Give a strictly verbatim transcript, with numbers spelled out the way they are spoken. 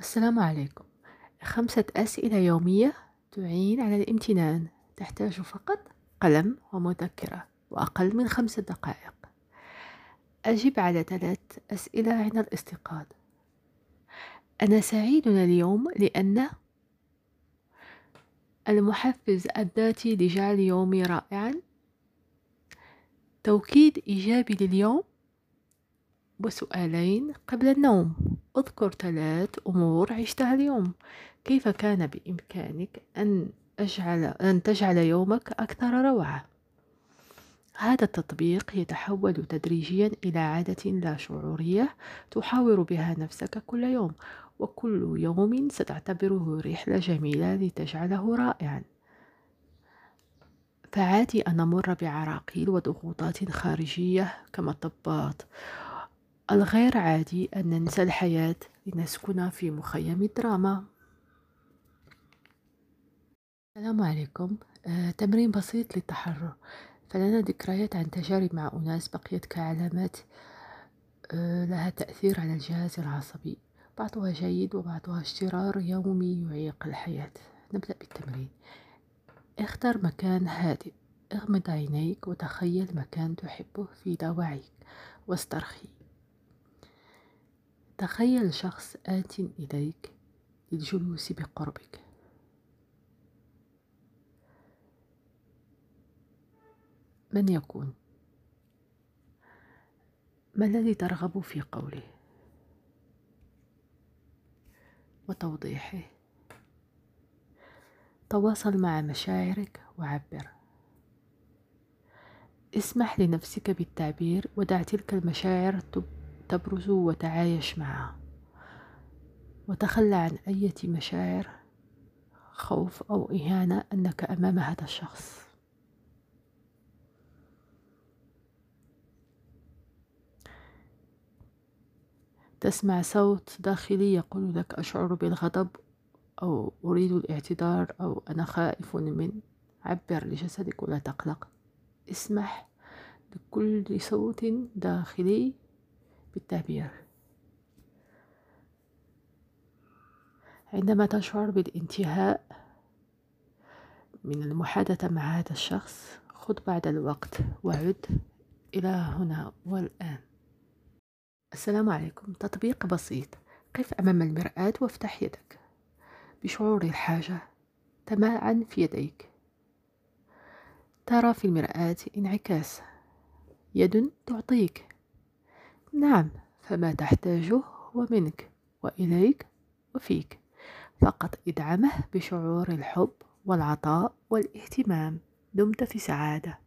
السلام عليكم. خمسة أسئلة يومية تعين على الامتنان. تحتاج فقط قلم ومذكرة وأقل من خمسة دقائق. أجب على ثلاث أسئلة عند الاستيقاظ. أنا سعيد اليوم لأن المحفز الذاتي لجعل يومي رائعا. توكيد إيجابي لليوم. وسؤالين قبل النوم. اذكر ثلاث أمور عشتها اليوم. كيف كان بإمكانك أن, أجعل أن تجعل يومك أكثر روعة؟ هذا التطبيق يتحول تدريجيا إلى عادة لا شعورية تحاور بها نفسك كل يوم، وكل يوم ستعتبره رحلة جميلة لتجعله رائعا. فعادي أن أمر بعراقيل وضغوطات خارجية كمطبات. الغير عادي أن ننسى الحياة لنسكن في مخيم الدراما. السلام عليكم. آه، تمرين بسيط للتحرر. فلنا ذكريات عن تجارب مع أناس بقيت كعلامات آه، لها تأثير على الجهاز العصبي، بعضها جيد وبعضها اشترار يومي يعيق الحياة. نبدأ بالتمرين. اختر مكان هادئ، اغمض عينيك وتخيل مكان تحبه في لاوعيك واسترخي. تخيل شخص آت إليك للجلوس بقربك. من يكون؟ ما الذي ترغب في قوله وتوضيحه؟ تواصل مع مشاعرك وعبر. اسمح لنفسك بالتعبير ودع تلك المشاعر تبرز وتعايش معها، وتخلى عن أي مشاعر خوف أو إهانة أنك أمام هذا الشخص. تسمع صوت داخلي يقول لك أشعر بالغضب أو أريد الاعتذار أو أنا خائف من. عبر لجسدك ولا تقلق. اسمح لكل صوت داخلي بالتعبير. عندما تشعر بالانتهاء من المحادثة مع هذا الشخص، خذ بعض الوقت وعد إلى هنا والآن. السلام عليكم. تطبيق بسيط. قف أمام المرآة وافتح يدك بشعور الحاجة تماعا في يديك. ترى في المرآة انعكاس يد تعطيك نعم، فما تحتاجه هو منك وإليك وفيك، فقط ادعمه بشعور الحب والعطاء والاهتمام. دمت في سعادة.